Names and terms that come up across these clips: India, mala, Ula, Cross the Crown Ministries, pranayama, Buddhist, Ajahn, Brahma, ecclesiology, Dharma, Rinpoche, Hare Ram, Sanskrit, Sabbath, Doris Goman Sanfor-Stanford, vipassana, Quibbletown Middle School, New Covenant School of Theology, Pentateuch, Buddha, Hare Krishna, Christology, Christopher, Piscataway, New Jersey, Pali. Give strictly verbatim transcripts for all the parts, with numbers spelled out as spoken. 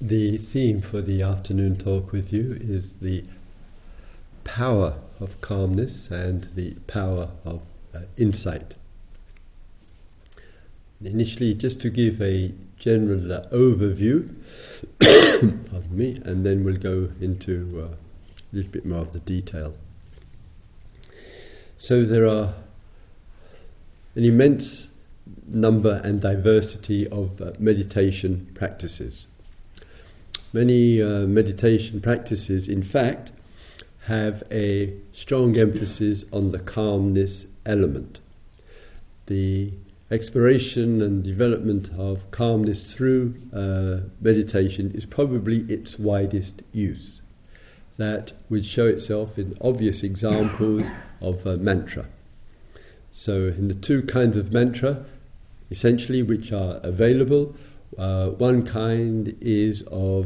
The theme for the afternoon talk with you is the power of calmness and the power of uh, insight. Initially, just to give a general uh, overview of me, and then we'll go into uh, a little bit more of the detail. So there are an immense number and diversity of uh, meditation practices. Many uh, meditation practices, in fact, have a strong emphasis on the calmness element. The exploration and development of calmness through uh, meditation is probably its widest use. That would show itself in obvious examples of uh, mantra. So in the two kinds of mantra, essentially, which are available, Uh, one kind is of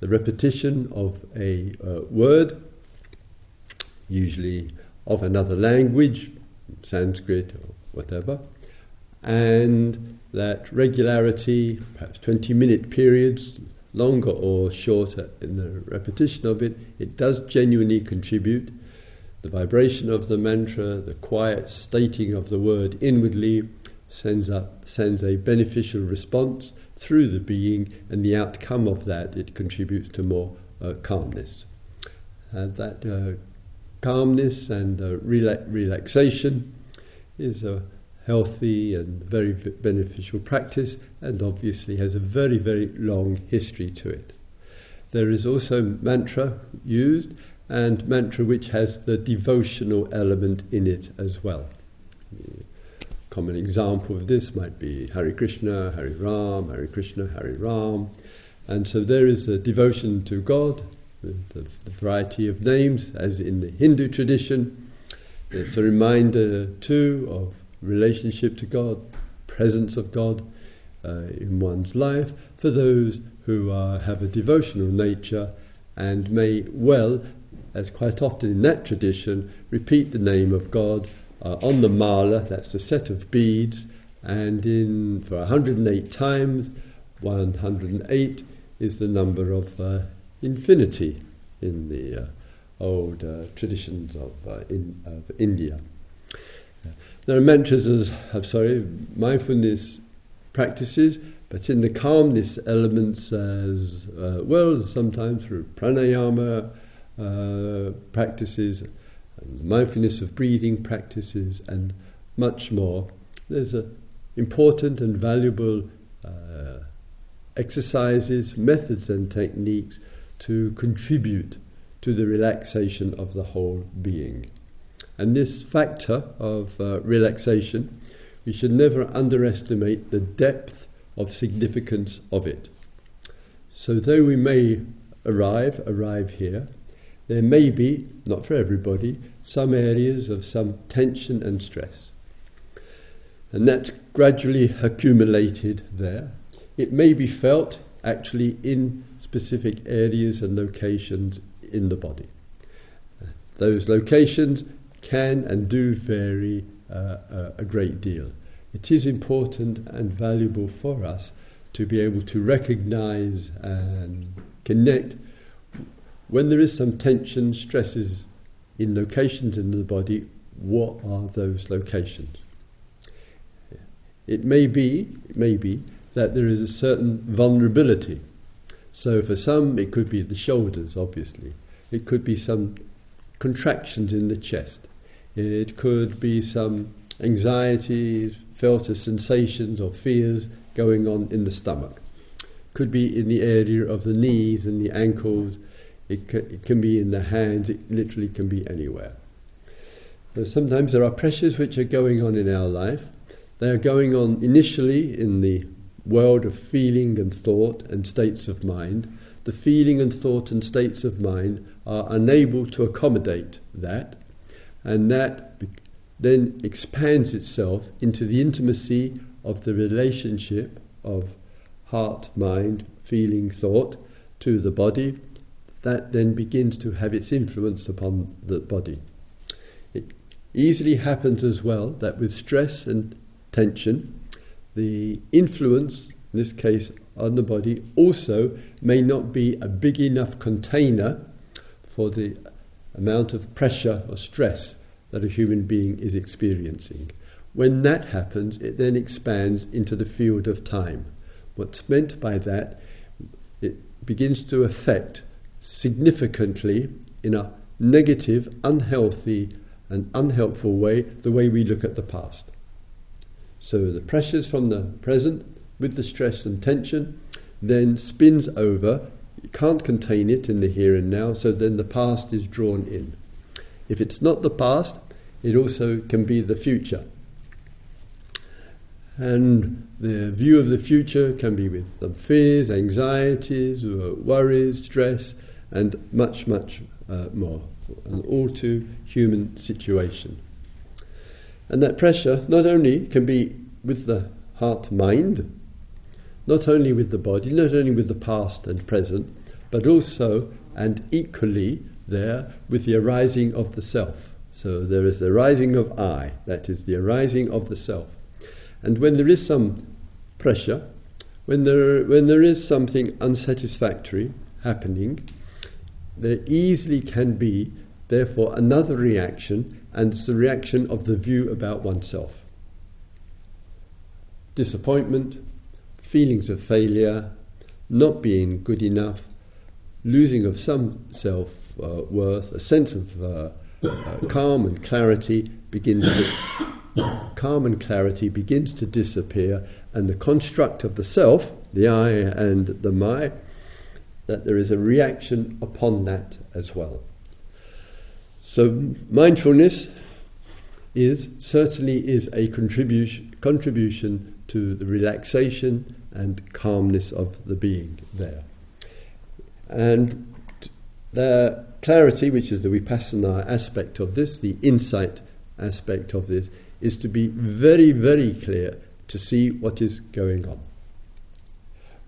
the repetition of a uh, word, usually of another language, Sanskrit or whatever, and that regularity, perhaps twenty minute periods, longer or shorter in the repetition of it, it does genuinely contribute. The vibration of the mantra, the quiet stating of the word inwardly, Sends, up, sends a beneficial response through the being, and the outcome of that, it contributes to more uh, calmness. And that uh, calmness and uh, rela- relaxation is a healthy and very v- beneficial practice, and obviously has a very, very long history to it. There is also mantra used, and mantra which has the devotional element in it as well. Common example of this might be Hare Krishna, Hare Ram, Hare Krishna, Hare Ram. And so there is a devotion to God, with the variety of names, as in the Hindu tradition. It's a reminder, too, of relationship to God, presence of God uh, in one's life, for those who uh, have a devotional nature and may well, as quite often in that tradition, repeat the name of God Uh, on the mala, that's the set of beads, and in for one hundred eight times, one hundred eight is the number of uh, infinity in the uh, old uh, traditions of, uh, in, of India. Yeah. There are mantras as, I'm sorry, mindfulness practices, but in the calmness elements as uh, well, sometimes through pranayama uh, practices, and mindfulness of breathing practices, and much more. There's a important and valuable uh, exercises, methods and techniques to contribute to the relaxation of the whole being. And this factor of uh, relaxation, we should never underestimate the depth of significance of it. So though we may arrive, arrive here, there may be, not for everybody, some areas of some tension and stress. And that's gradually accumulated there. It may be felt actually in specific areas and locations in the body. Those locations can and do vary uh, a great deal. It is important and valuable for us to be able to recognize and connect when there is some tension, stresses in locations in the body. What are those locations? It may be, it may be that there is a certain vulnerability. So for some, it could be the shoulders, obviously. It could be some contractions in the chest. It could be some anxieties, felt as sensations or fears going on in the stomach. Could be in the area of the knees and the ankles. It can, it can be in the hands, it literally can be anywhere. So sometimes there are pressures which are going on in our life. They are going on initially in the world of feeling and thought and states of mind. The feeling and thought and states of mind are unable to accommodate that, and that then expands itself into the intimacy of the relationship of heart, mind, feeling, thought to the body. That then begins to have its influence upon the body. It easily happens as well that with stress and tension, the influence, in this case on the body, also may not be a big enough container for the amount of pressure or stress that a human being is experiencing. When that happens, it then expands into the field of time. What's meant by that, it begins to affect significantly, in a negative, unhealthy and unhelpful way, the way we look at the past. So the pressures from the present, with the stress and tension, then spins over. You can't contain it in the here and now, so then the past is drawn in. If it's not the past, it also can be the future. And the view of the future can be with some fears, anxieties, worries, stress, and much, much uh, more. An all too human situation. And that pressure not only can be with the heart-mind, not only with the body, not only with the past and present, but also and equally there with the arising of the self. So there is the arising of I, that is the arising of the self. And when there is some pressure, when there when there is something unsatisfactory happening, there easily can be, therefore, another reaction, and it's the reaction of the view about oneself. Disappointment, feelings of failure, not being good enough, losing of some self-worth, uh, a sense of uh, uh, calm and clarity begins to... Calm and clarity begins to disappear, and the construct of the self, the I and the my, that there is a reaction upon that as well. So mindfulness is certainly is a contribution contribution to the relaxation and calmness of the being there. And the clarity, which is the vipassana aspect of this, the insight aspect of this, is to be very, very clear to see what is going on.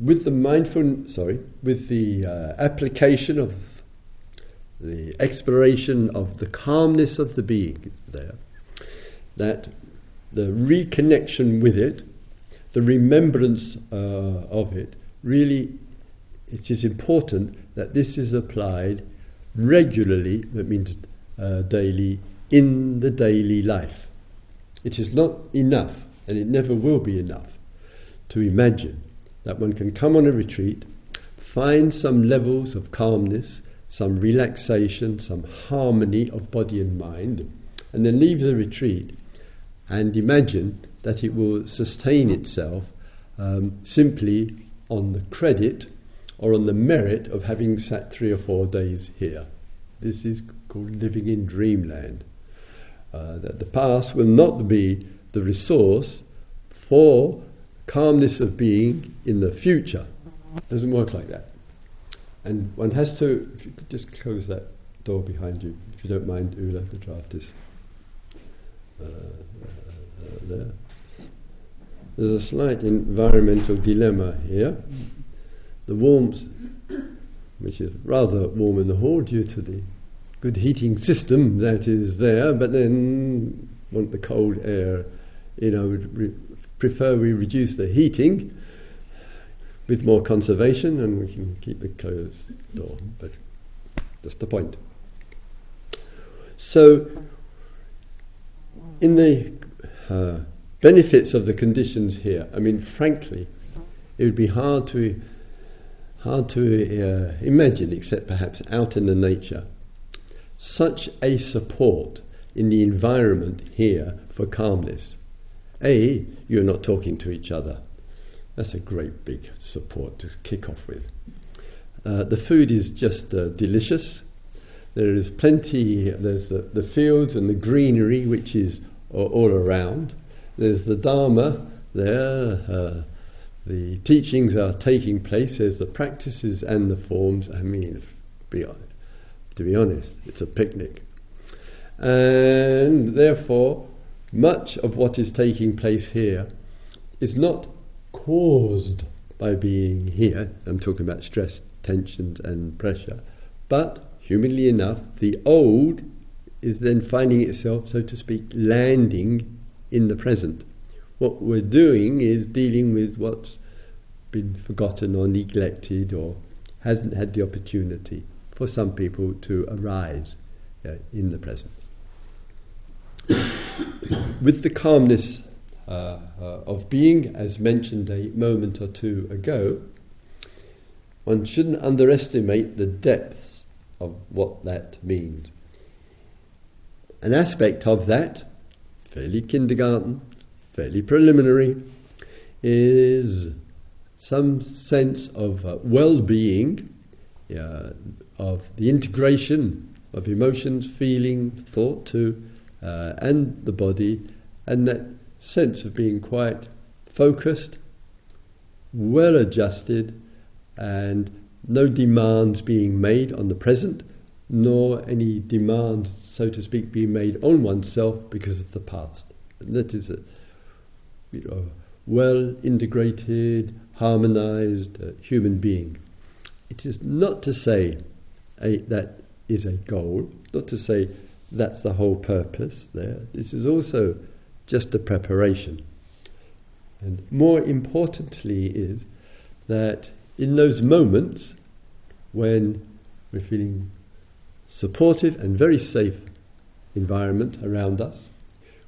With the mindful, sorry, with the uh, application of the exploration of the calmness of the being there, that the reconnection with it, the remembrance uh, of it, really it is important that this is applied regularly, that means uh, daily, in the daily life. It is not enough, and it never will be enough, to imagine that one can come on a retreat, find some levels of calmness, some relaxation, some harmony of body and mind, and then leave the retreat and imagine that it will sustain itself um, simply on the credit or on the merit of having sat three or four days here. This is called living in dreamland. Uh, that the past will not be the resource for calmness of being in the future. It doesn't work like that. And one has to, if you could just close that door behind you, if you don't mind, Ula, the draft is uh, uh, there. There's a slight environmental dilemma here. The warmth, which is rather warm in the hall due to the good heating system that is there, but then want the cold air. You know, would re- prefer we reduce the heating with more conservation, and we can keep the closed door. But that's the point. So, in the uh, benefits of the conditions here, I mean, frankly, it would be hard to hard to uh, imagine, except perhaps out in the nature, such a support in the environment here for calmness. A, you're not talking to each other. That's a great big support to kick off with. Uh, the food is just uh, delicious. There is plenty, there's the, the fields and the greenery which is all around. There's the Dharma there. Uh, the teachings are taking place. There's the practices and the forms. I mean, beyond. To be honest, it's a picnic. And therefore, much of what is taking place here is not caused by being here. I'm talking about stress, tensions and pressure. But, humanly enough, the old is then finding itself, so to speak, landing in the present, what we're doing is dealing with what's been forgotten or neglected or hasn't had the opportunity for some people to arise uh, in the present. With the calmness uh, uh, of being, as mentioned a moment or two ago, one shouldn't underestimate the depths of what that means. An aspect of that, fairly kindergarten, fairly preliminary, is some sense of uh, well-being, uh, of the integration of emotions, feeling, thought too, uh, and the body, and that sense of being quite focused, well-adjusted, and no demands being made on the present, nor any demand, so to speak, being made on oneself because of the past. And that is a you know, well-integrated, harmonized uh, human being. It is not to say a, that is a goal, not to say that's the whole purpose there. This is also just a preparation. And more importantly is that in those moments when we're feeling supportive and very safe environment around us,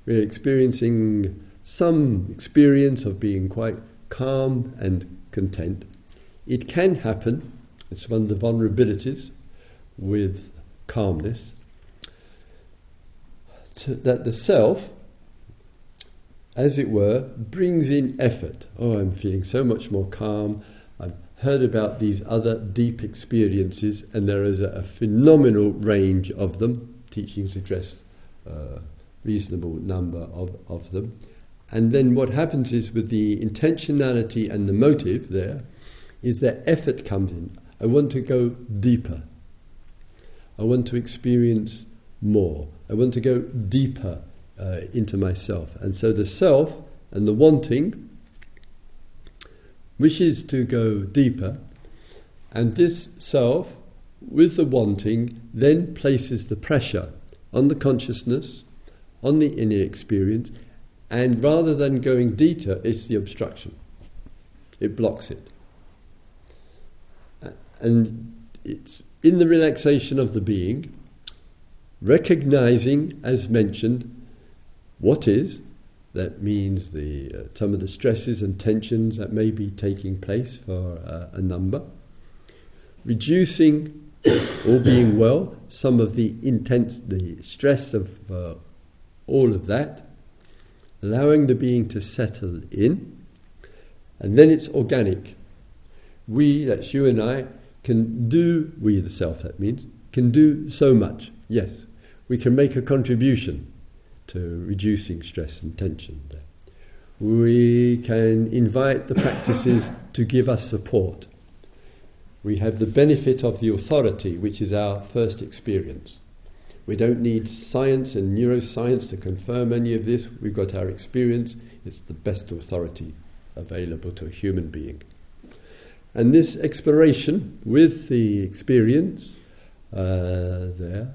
we're experiencing some experience of being quite calm and content. It can happen, it's one of the vulnerabilities with calmness, so that the self, as it were, brings in effort. Oh, I'm feeling so much more calm. I've heard about these other deep experiences, and there is a, a phenomenal range of them. Teachings address a uh, reasonable number of, of them. And then what happens is, with the intentionality and the motive there, is that effort comes in. I want to go deeper. I want to experience more. I want to go deeper uh, into myself. And so the self and the wanting wishes to go deeper, and this self, with the wanting, then places the pressure on the consciousness, on the inner experience, and rather than going deeper, it's the obstruction. It blocks it. And it's in the relaxation of the being, recognizing, as mentioned, what is. That means the uh, some of the stresses and tensions that may be taking place for uh, a number. Reducing, all being well, some of the intense, the stress of uh, all of that. Allowing the being to settle in. And then it's organic. We, that's you and I, can do, we the self that means, can do so much. Yes, we can make a contribution to reducing stress and tension there. We can invite the practices to give us support. We have the benefit of the authority, which is our first experience. We don't need science and neuroscience to confirm any of this. We've got our experience. It's the best authority available to a human being. And this exploration with the experience uh, there,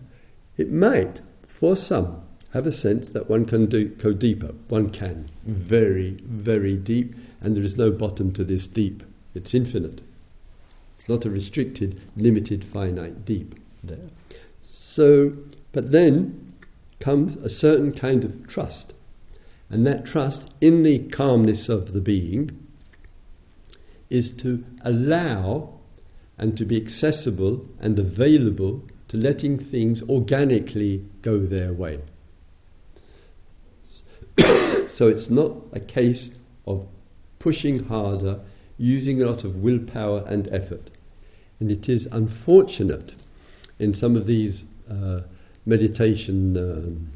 it might, for some, have a sense that one can do, go deeper. One can. Very, very deep. And there is no bottom to this deep. It's infinite. It's not a restricted, limited, finite deep there. So, but then comes a certain kind of trust. And that trust in the calmness of the being is to allow and to be accessible and available to letting things organically go their way. So it's not a case of pushing harder, using a lot of willpower and effort. And it is unfortunate in some of these uh, meditation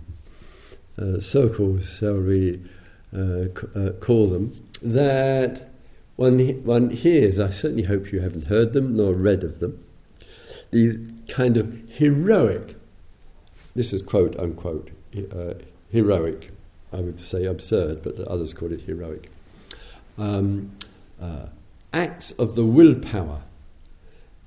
um, uh, circles, shall we uh, c- uh, call them, that one, he- one hears, I certainly hope you haven't heard them nor read of them, these kind of heroic, this is quote unquote, uh, heroic, I would say absurd, but the others call it heroic. Um, uh, acts of the willpower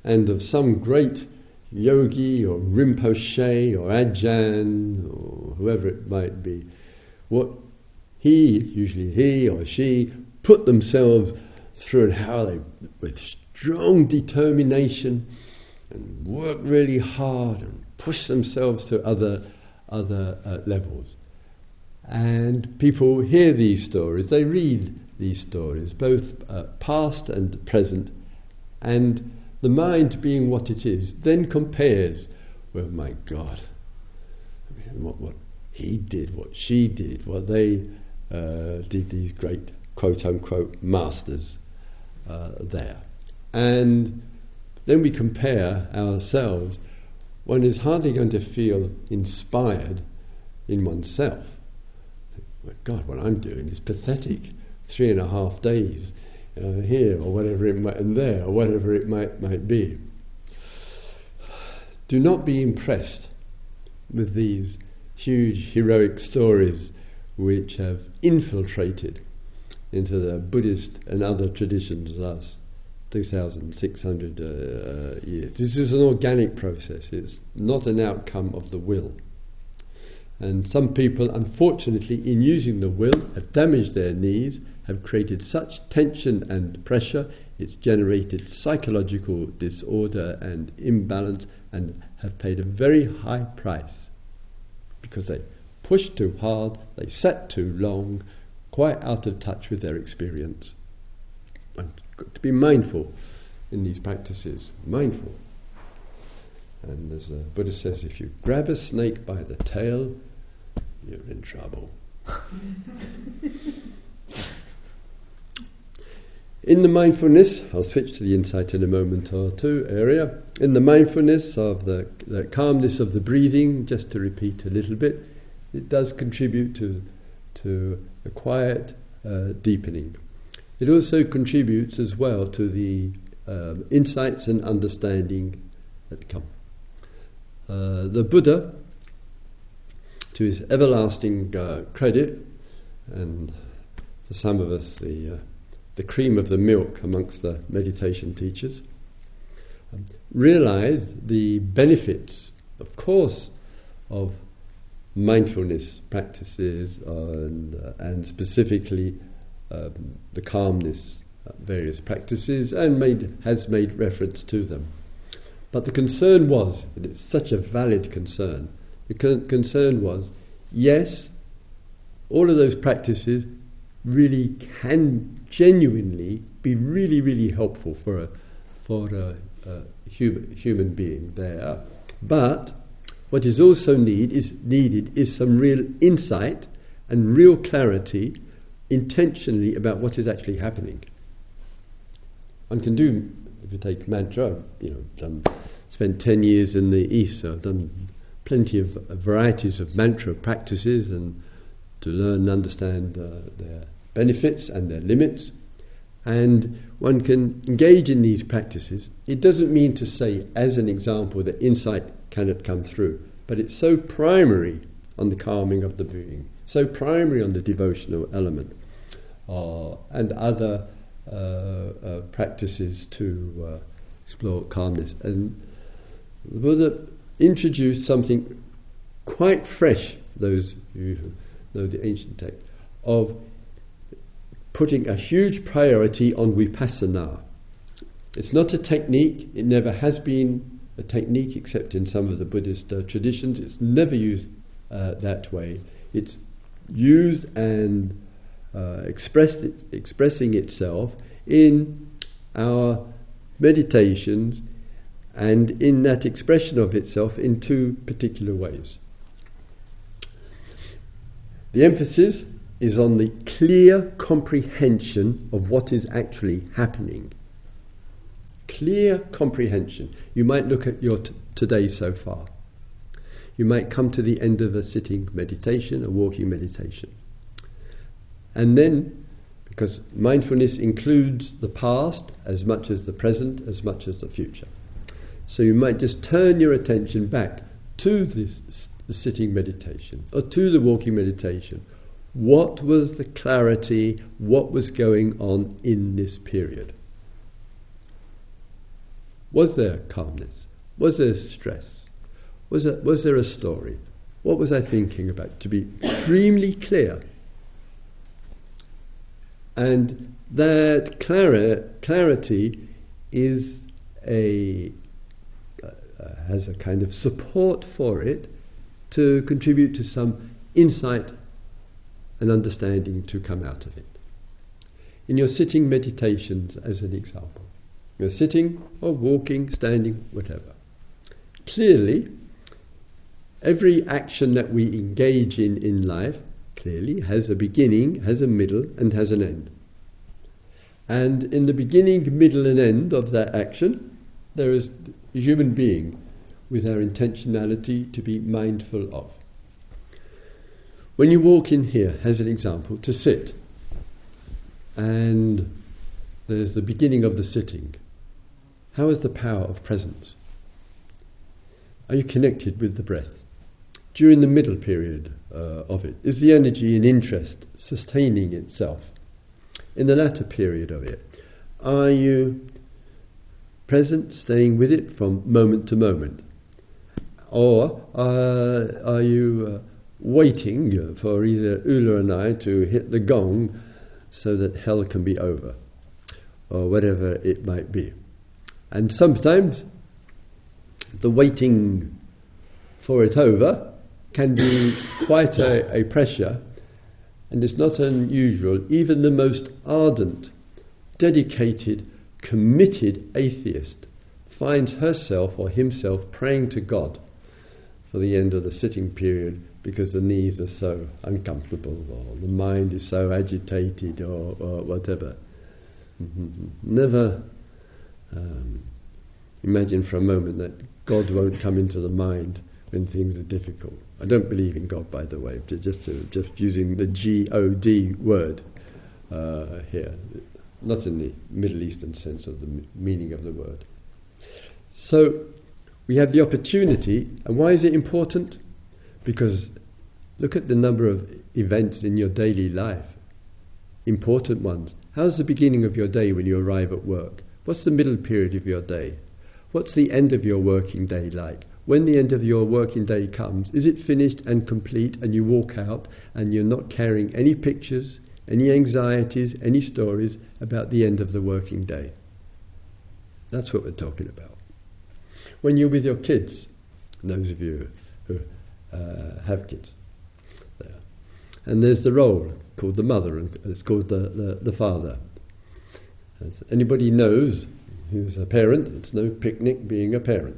and of some great yogi or Rinpoche or Ajahn or whoever it might be. What he, usually he or she, put themselves through, and how they, with strong determination, and work really hard and push themselves to other other uh, levels. And people hear these stories, they read these stories, both uh, past and present, and the mind, being what it is, then compares with, my God, I mean, what, what he did, what she did, what they uh, did, these great quote-unquote masters uh, there. And then we compare ourselves. One is hardly going to feel inspired in oneself. My God, what I'm doing is pathetic. Three and a half days uh, here, or whatever it might, and there, or whatever it might might be. Do not be impressed with these huge heroic stories which have infiltrated into the Buddhist and other traditions the last two thousand six hundred uh, uh, years. This is an organic process. It's not an outcome of the will. And some people, unfortunately, in using the will, have damaged their knees, have created such tension and pressure, it's generated psychological disorder and imbalance, and have paid a very high price because they pushed too hard, they sat too long, quite out of touch with their experience. And to be mindful in these practices, mindful. And as the Buddha says, if you grab a snake by the tail, you're in trouble. In the mindfulness, I'll switch to the insight in a moment or two area. In the mindfulness of the, the calmness of the breathing, just to repeat a little bit, it does contribute to, to a quiet uh, deepening. It also contributes as well to the um, insights and understanding that come. Uh, the Buddha, to his everlasting uh, credit, and for some of us the uh, the cream of the milk amongst the meditation teachers, um, realized the benefits, of course, of mindfulness practices and, uh, and specifically um, the calmness uh, various practices, and made has made reference to them. But the concern was, and it's such a valid concern, the con- concern was, yes, all of those practices really can genuinely be really, really helpful for a for a, a human human being there. But what is also need is needed is some real insight and real clarity, intentionally, about what is actually happening. One can do. If you take mantra, I've, you know, done, spent ten years in the East, so I've done plenty of varieties of mantra practices, and to learn and understand uh, their benefits and their limits. And one can engage in these practices. It doesn't mean to say, as an example, that insight cannot come through, but it's so primary on the calming of the being, so primary on the devotional element, uh, and other Uh, uh, practices to uh, explore calmness. And the Buddha introduced something quite fresh, those who know the ancient text, of putting a huge priority on vipassana. It's not a technique, it never has been a technique except in some of the Buddhist uh, traditions. It's never used uh, that way. It's used and Uh, expressed it, expressing itself in our meditations, and in that expression of itself in two particular ways. The emphasis is on the clear comprehension of what is actually happening. Clear comprehension. You might look at your t- today so far. You might come to the end of a sitting meditation, a walking meditation. And then, because mindfulness includes the past as much as the present, as much as the future. So you might just turn your attention back to this the sitting meditation, or to the walking meditation. What was the clarity? What was going on in this period? Was there calmness? Was there stress? Was there, was there a story? What was I thinking about? To be extremely clear. And that clara, clarity is a uh, has a kind of support for it to contribute to some insight and understanding to come out of it. In your sitting meditations, as an example, you're sitting or walking, standing, whatever. Clearly, every action that we engage in in life clearly has a beginning, has a middle, and has an end. And in the beginning, middle, and end of that action, there is a human being with our intentionality to be mindful of. When you walk in here, as an example, to sit, and there's the beginning of the sitting, how is the power of presence? Are you connected with the breath? During the middle period uh, of it, is the energy and interest sustaining itself? In the latter period of it, are you present, staying with it from moment to moment? Or uh, are you uh, waiting for either Ula and I to hit the gong so that hell can be over, or whatever it might be? And sometimes the waiting for it over can be quite a, a pressure, and it's not unusual. Even the most ardent, dedicated, committed atheist finds herself or himself praying to God for the end of the sitting period, because the knees are so uncomfortable, or the mind is so agitated, or, or whatever. Mm-hmm. Never um, imagine for a moment that God won't come into the mind when things are difficult. I don't believe in God, by the way, just uh, just using the G O D word uh, here, not in the Middle Eastern sense of the m- meaning of the word. So we have the opportunity, and why is it important? Because look at the number of events in your daily life, important ones. How's the beginning of your day when you arrive at work? What's the middle period of your day? What's the end of your working day like? When the end of your working day comes, is it finished and complete, and you walk out and you're not carrying any pictures, any anxieties, any stories about the end of the working day? That's what we're talking about. When you're with your kids, those of you who uh, have kids, there. And there's the role called the mother, and it's called the, the, the father. As anybody knows who's a parent, it's no picnic being a parent.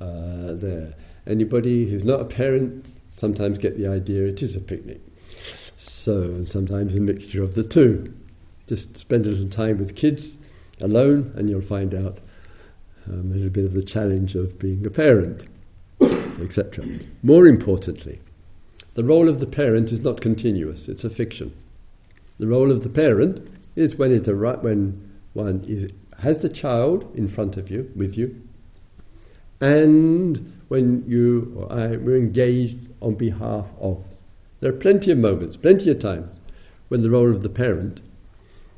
Uh, there. Anybody who's not a parent sometimes get the idea it is a picnic. So, and sometimes a mixture of the two. Just spend a little time with kids alone, and you'll find out um, there's a bit of the challenge of being a parent, et cetera. More importantly, the role of the parent is not continuous; it's a fiction. The role of the parent is when it's a right, when one is, has the child in front of you, with you. And when you or I were engaged on behalf of. There are plenty of moments, plenty of times, when the role of the parent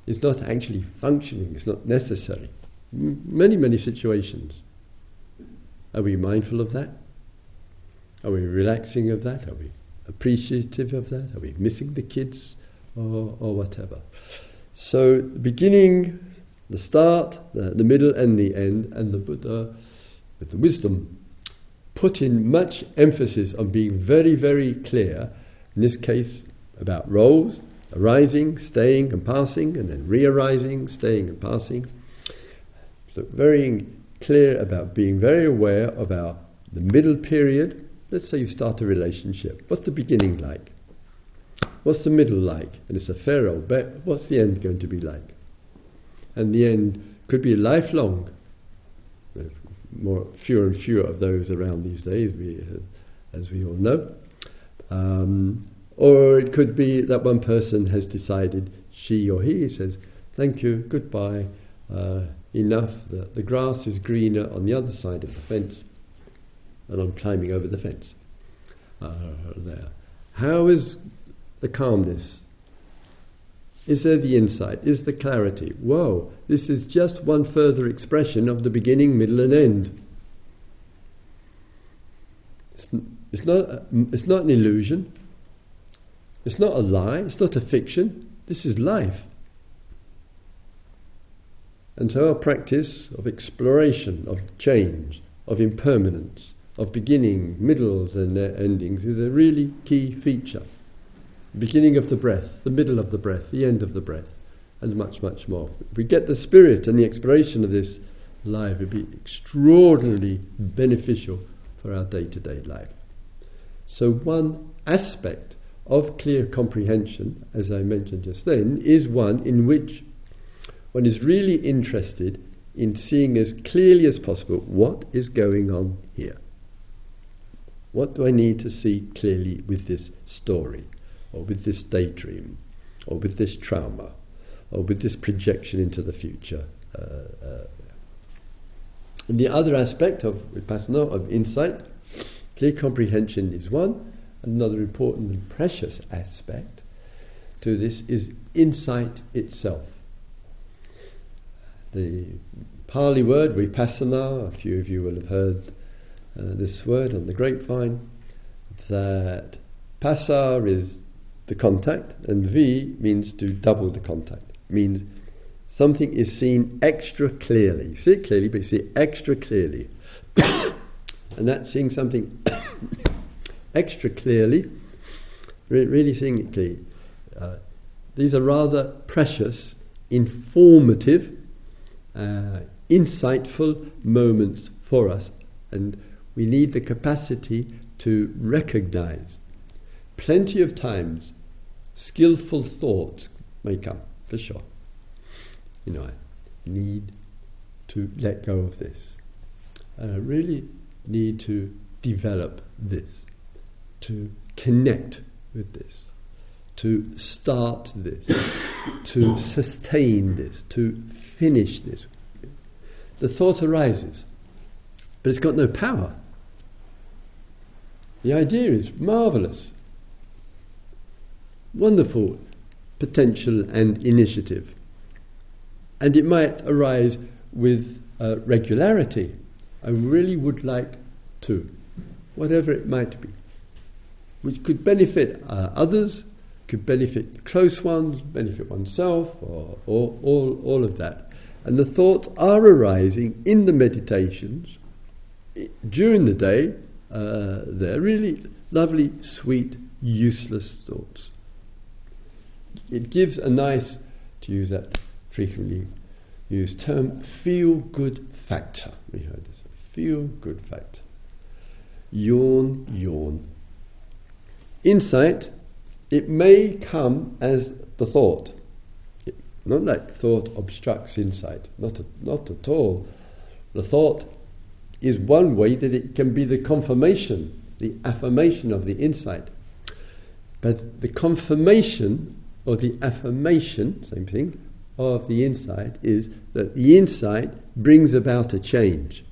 is not actually functioning, it's not necessary. M- many, many situations. Are we mindful of that? Are we relaxing of that? Are we appreciative of that? Are we missing the kids, or, or whatever? So the beginning, the start, the, the middle and the end, and the Buddha, with the wisdom, put in much emphasis on being very, very clear, in this case about roles, arising, staying and passing, and then re-arising, staying and passing. So very clear about being very aware of our, the middle period. Let's say you start a relationship. What's the beginning like? What's the middle like? And it's a fair old bet. What's the end going to be like? And the end could be lifelong. More, fewer and fewer of those around these days, we, uh, as we all know. Um, or it could be that one person has decided, she or he says, thank you, goodbye, uh, enough, the, the grass is greener on the other side of the fence, and I'm climbing over the fence. Uh, there. How is the calmness? Is there the insight? Is the clarity? Whoa, this is just one further expression of the beginning, middle and end. It's, n- it's, not a, it's not an illusion. It's not a lie. It's not a fiction. This is life. And so our practice of exploration, of change, of impermanence, of beginning, middles and endings is a really key feature. Beginning of the breath, the middle of the breath, the end of the breath, and much, much more. If we get the spirit and the exploration of this life, it would be extraordinarily beneficial for our day-to-day life. So one aspect of clear comprehension, as I mentioned just then, is one in which one is really interested in seeing as clearly as possible what is going on here. What do I need to see clearly with this story, or with this daydream, or with this trauma, or with this projection into the future? Uh, uh. And the other aspect of vipassana, of insight, clear comprehension is one. Another important and precious aspect to this is insight itself. The Pali word vipassana, a few of you will have heard uh, this word on the grapevine, that passa is the contact, and V means to double the contact. Means something is seen extra clearly. You see it clearly, but you see it extra clearly. And that's seeing something extra clearly, re- really seeing it clearly. Uh, these are rather precious, informative, uh, insightful moments for us, and we need the capacity to recognize. Plenty of times, skillful thoughts may come, for sure. You know, I need to let go of this. And I really need to develop this, to connect with this, to start this, to sustain this, to finish this. The thought arises, but it's got no power. The idea is marvelous. Wonderful potential and initiative, and it might arise with uh, regularity. I really would like to, whatever it might be, which could benefit uh, others, could benefit close ones, benefit oneself, or, or all all of that. And the thoughts are arising in the meditations during the day. Uh, they're really lovely, sweet, useless thoughts. It gives a nice, to use that frequently used term, feel-good factor. We heard this, feel-good factor. Yawn, yawn. Insight, it may come as the thought. It, not like thought obstructs insight, not, a, not at all. The thought is one way that it can be the confirmation, the affirmation of the insight. But the confirmation or the affirmation, same thing, of the insight is that the insight brings about a change.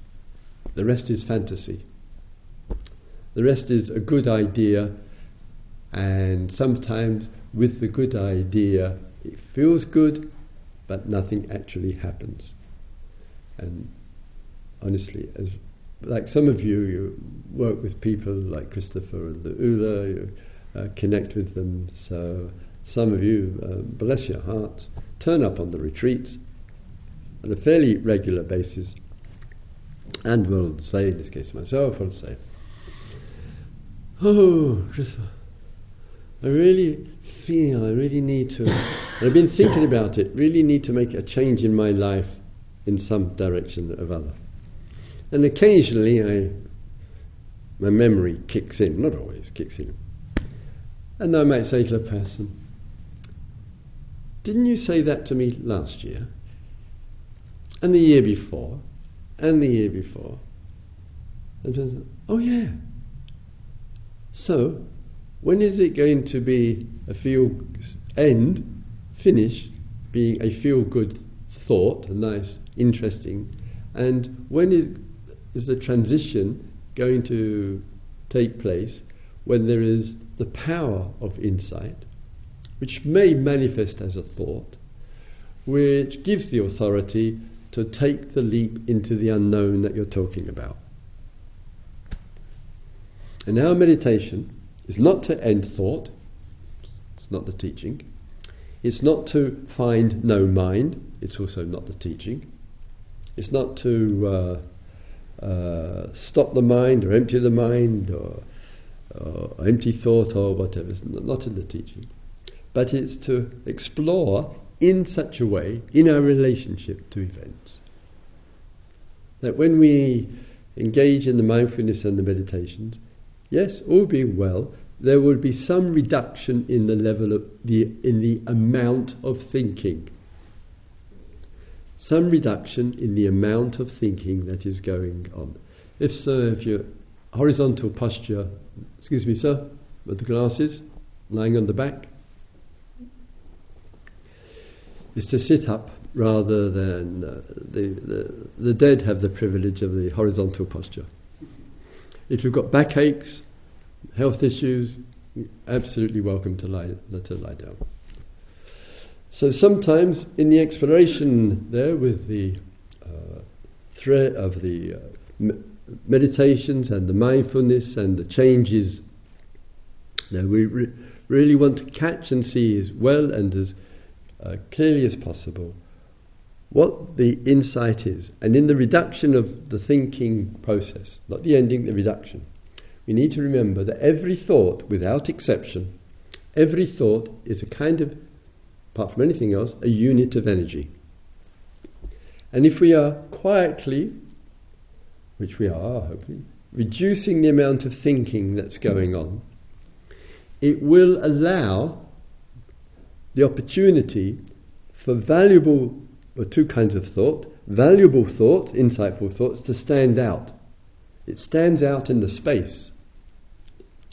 The rest is fantasy. The rest is a good idea, and sometimes with the good idea it feels good, but nothing actually happens. And honestly, as like some of you, you work with people like Christopher and the Ula, you uh, connect with them, so some of you, uh, bless your hearts, turn up on the retreats on a fairly regular basis, and will say, in this case myself, I'll say, "Oh, Christopher, I really feel I really need to, and I've been thinking about it, really need to make a change in my life in some direction or other." And occasionally I, my memory kicks in, not always kicks in, and I might say to a person, "Didn't you say that to me last year? And the year before? And the year before?" And then, "Oh yeah. So, when is it going to be a feel end, finish, being a feel-good thought, a nice, interesting, and when is, is the transition going to take place when there is the power of insight, which may manifest as a thought, which gives the authority to take the leap into the unknown that you're talking about?" And our meditation is not to end thought, it's not the teaching, it's not to find no mind, it's also not the teaching, It's not to uh, uh, stop the mind or empty the mind or, or empty thought or whatever. It's not in the teaching. But it's to explore in such a way, in our relationship to events, that when we engage in the mindfulness and the meditations, yes, all being well, there will be some reduction in the level of the in the amount of thinking. Some reduction in the amount of thinking that is going on. If, sir, if your horizontal posture, excuse me, sir, with the glasses, lying on the back, is to sit up rather than uh, the, the the dead have the privilege of the horizontal posture. If you've got backaches, health issues, you're absolutely welcome to lie to lie down. So sometimes in the exploration there with the uh, thread of the uh, me- meditations and the mindfulness and the changes, that we re- really want to catch and see as well and as uh, clearly as possible what the insight is, and in the reduction of the thinking process, not the ending, the reduction, we need to remember that every thought, without exception, every thought is a kind of, apart from anything else, a unit of energy. And if we are quietly, which we are, hopefully, reducing the amount of thinking that's going on, it will allow the opportunity for valuable Or two kinds of thought, valuable thought, insightful thoughts, to stand out. It stands out in the space.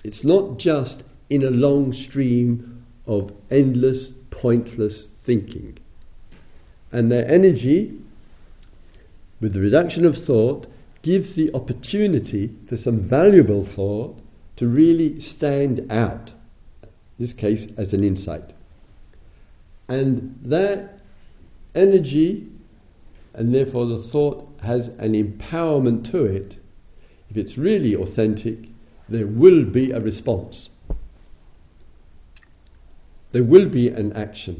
It's not just in a long stream of endless, pointless thinking. And their energy, with the reduction of thought, gives the opportunity for some valuable thought to really stand out, in this case as an insight. And that energy, and therefore the thought, has an empowerment to it. If it's really authentic, there will be a response. There will be an action.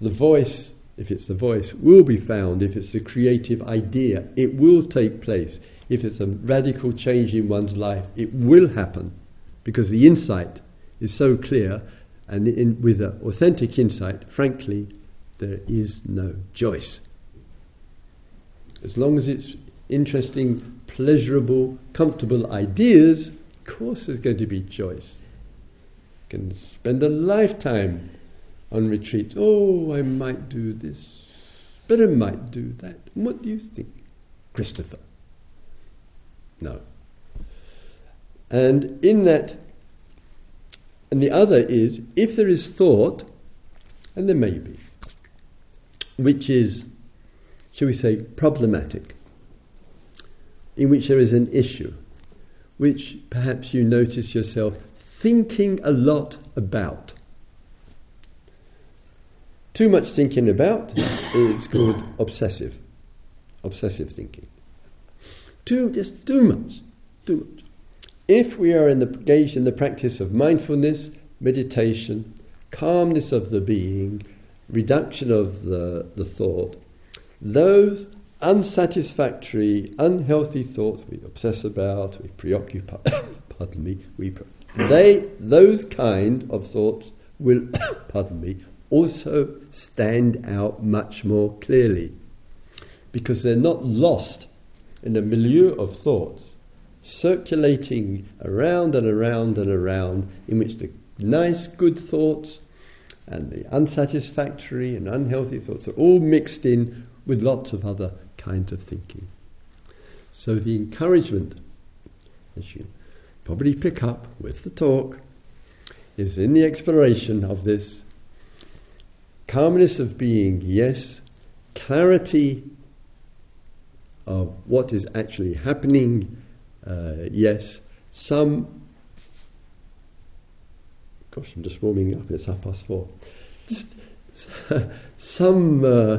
The voice, if it's the voice, will be found. If it's a creative idea, it will take place. If it's a radical change in one's life, it will happen, because the insight is so clear, and in, with an authentic insight, frankly, there is no choice. As long as it's interesting, pleasurable, comfortable ideas, of course there's going to be choice. You can spend a lifetime on retreats. Oh, I might do this, but I might do that. What do you think, Christopher? No. And in that, and the other is, if there is thought, and there may be, which is, shall we say, problematic, in which there is an issue, which perhaps you notice yourself thinking a lot about. Too much thinking about is called obsessive, obsessive thinking. Too, just too much, too much. If we are engaged in the practice of mindfulness, meditation, calmness of the being, reduction of the, the thought, those unsatisfactory, unhealthy thoughts we obsess about, we preoccupy, pardon me, we, they, those kind of thoughts will, pardon me, also stand out much more clearly, because they're not lost in a milieu of thoughts circulating around and around and around, in which the nice, good thoughts and the unsatisfactory and unhealthy thoughts are all mixed in with lots of other kinds of thinking. So the encouragement, as you probably pick up with the talk, is in the exploration of this. Calmness of being, yes. Clarity of what is actually happening, uh, yes. Some Gosh, I'm just warming up, it's half past four. Just, some uh,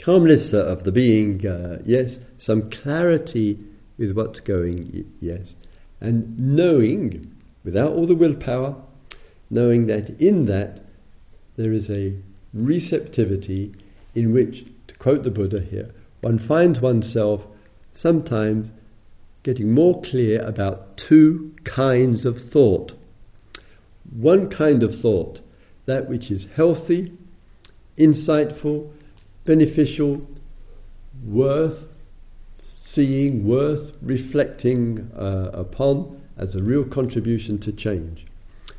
calmness of the being, uh, yes. Some clarity with what's going, yes. And knowing, without all the willpower, knowing that in that there is a receptivity in which, to quote the Buddha here, one finds oneself sometimes getting more clear about two kinds of thought. One kind of thought, that which is healthy, insightful, beneficial, worth seeing, worth reflecting uh, upon as a real contribution to change.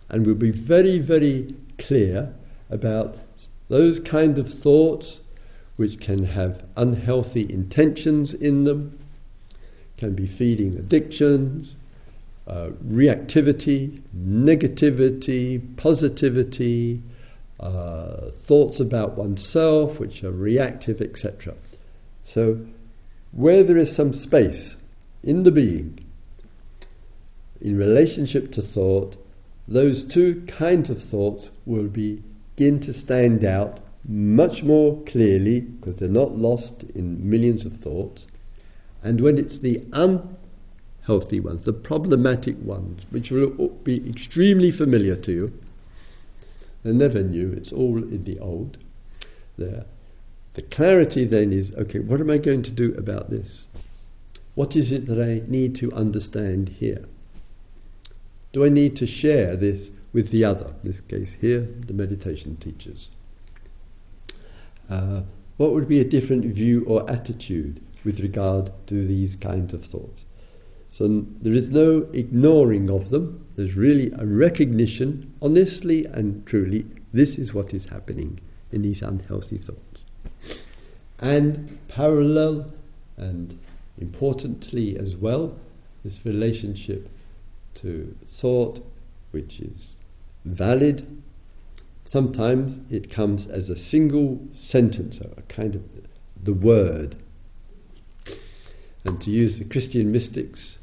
And we'll be very, very clear about those kind of thoughts which can have unhealthy intentions in them, can be feeding addictions, uh, reactivity, negativity, positivity, uh, thoughts about oneself which are reactive, et cetera. So where there is some space in the being, in relationship to thought, those two kinds of thoughts will begin to stand out much more clearly because they're not lost in millions of thoughts. And when it's the unhealthy ones, the problematic ones, which will be extremely familiar to you, they're never new, it's all in the old there. The clarity then is, okay, what am I going to do about this? What is it that I need to understand here? Do I need to share this with the other? In this case here, the meditation teachers. Uh, what would be a different view or attitude with regard to these kinds of thoughts? So n- there is no ignoring of them. There's really a recognition, honestly and truly, this is what is happening in these unhealthy thoughts. And parallel and importantly as well, this relationship to thought which is valid. Sometimes it comes as a single sentence, a kind of the word. And to use the Christian mystics,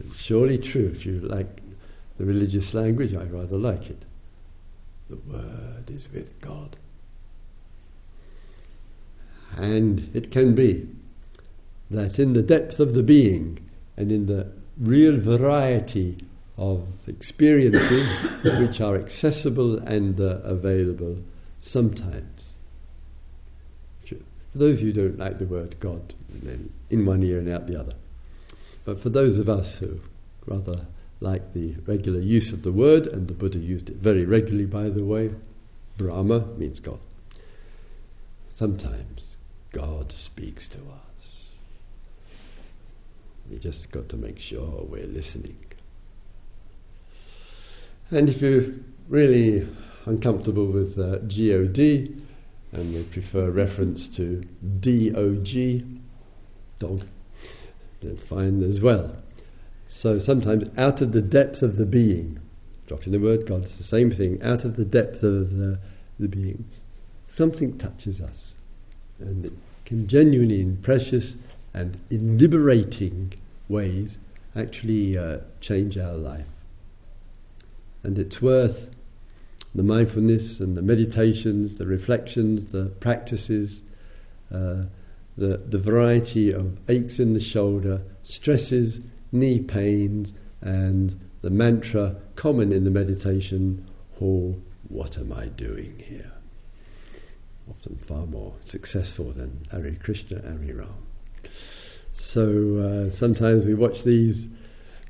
it's surely true, if you like the religious language, I rather like it. The word is with God. And it can be that in the depth of the being and in the real variety of experiences which are accessible and uh, available sometimes. For those who don't like the word God, and then in one ear and out the other. But for those of us who rather like the regular use of the word, and the Buddha used it very regularly, by the way, Brahma means God. Sometimes God speaks to us. We just got to make sure we're listening. And if you're really uncomfortable with uh, G O D, and they prefer reference to D O G, dog, then fine as well. So sometimes out of the depths of the being, dropping the word God, it's the same thing, out of the depth of the, the being, something touches us. And it can genuinely, in precious and in liberating ways, actually uh, change our life. And it's worth the mindfulness and the meditations, the reflections, the practices, uh, the, the variety of aches in the shoulder, stresses, knee pains, and the mantra common in the meditation hall, what am I doing here? Often far more successful than Hare Krishna, Hare Ram. So uh, sometimes we watch these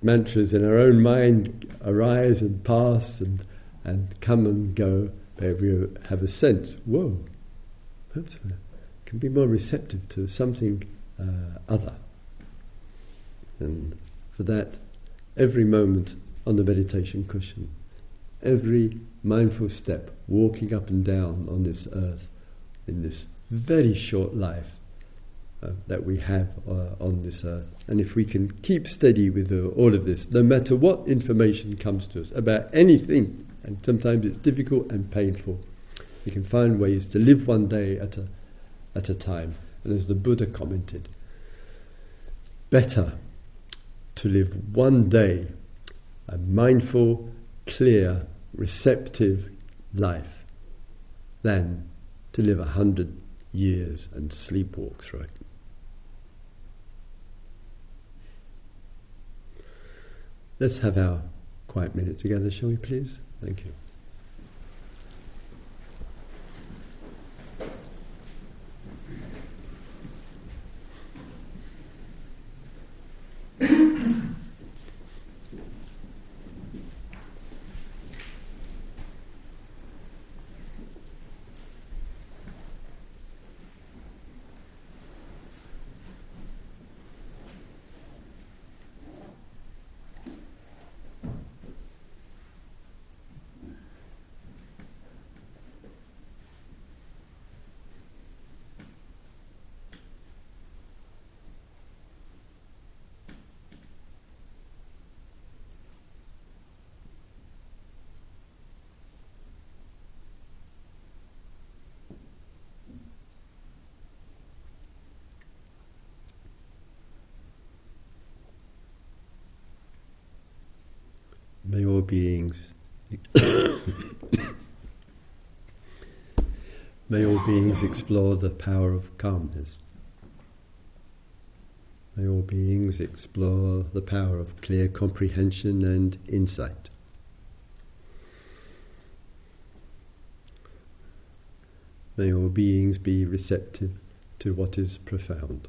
mantras in our own mind arise and pass and and come and go, but we have a sense, whoa, perhaps I can be more receptive to something uh, other. And for that, every moment on the meditation cushion, every mindful step, walking up and down on this earth, in this very short life uh, that we have uh, on this earth. And if we can keep steady with uh, all of this, no matter what information comes to us about anything, and sometimes it's difficult and painful, we can find ways to live one day at a at a time. And as the Buddha commented, better to live one day a mindful, clear, receptive life than to live a hundred years and sleepwalk through it. Let's have our quiet minute together, shall we please? Thank you. beings, may all beings explore the power of calmness. May all beings explore the power of clear comprehension and insight. May all beings be receptive to what is profound.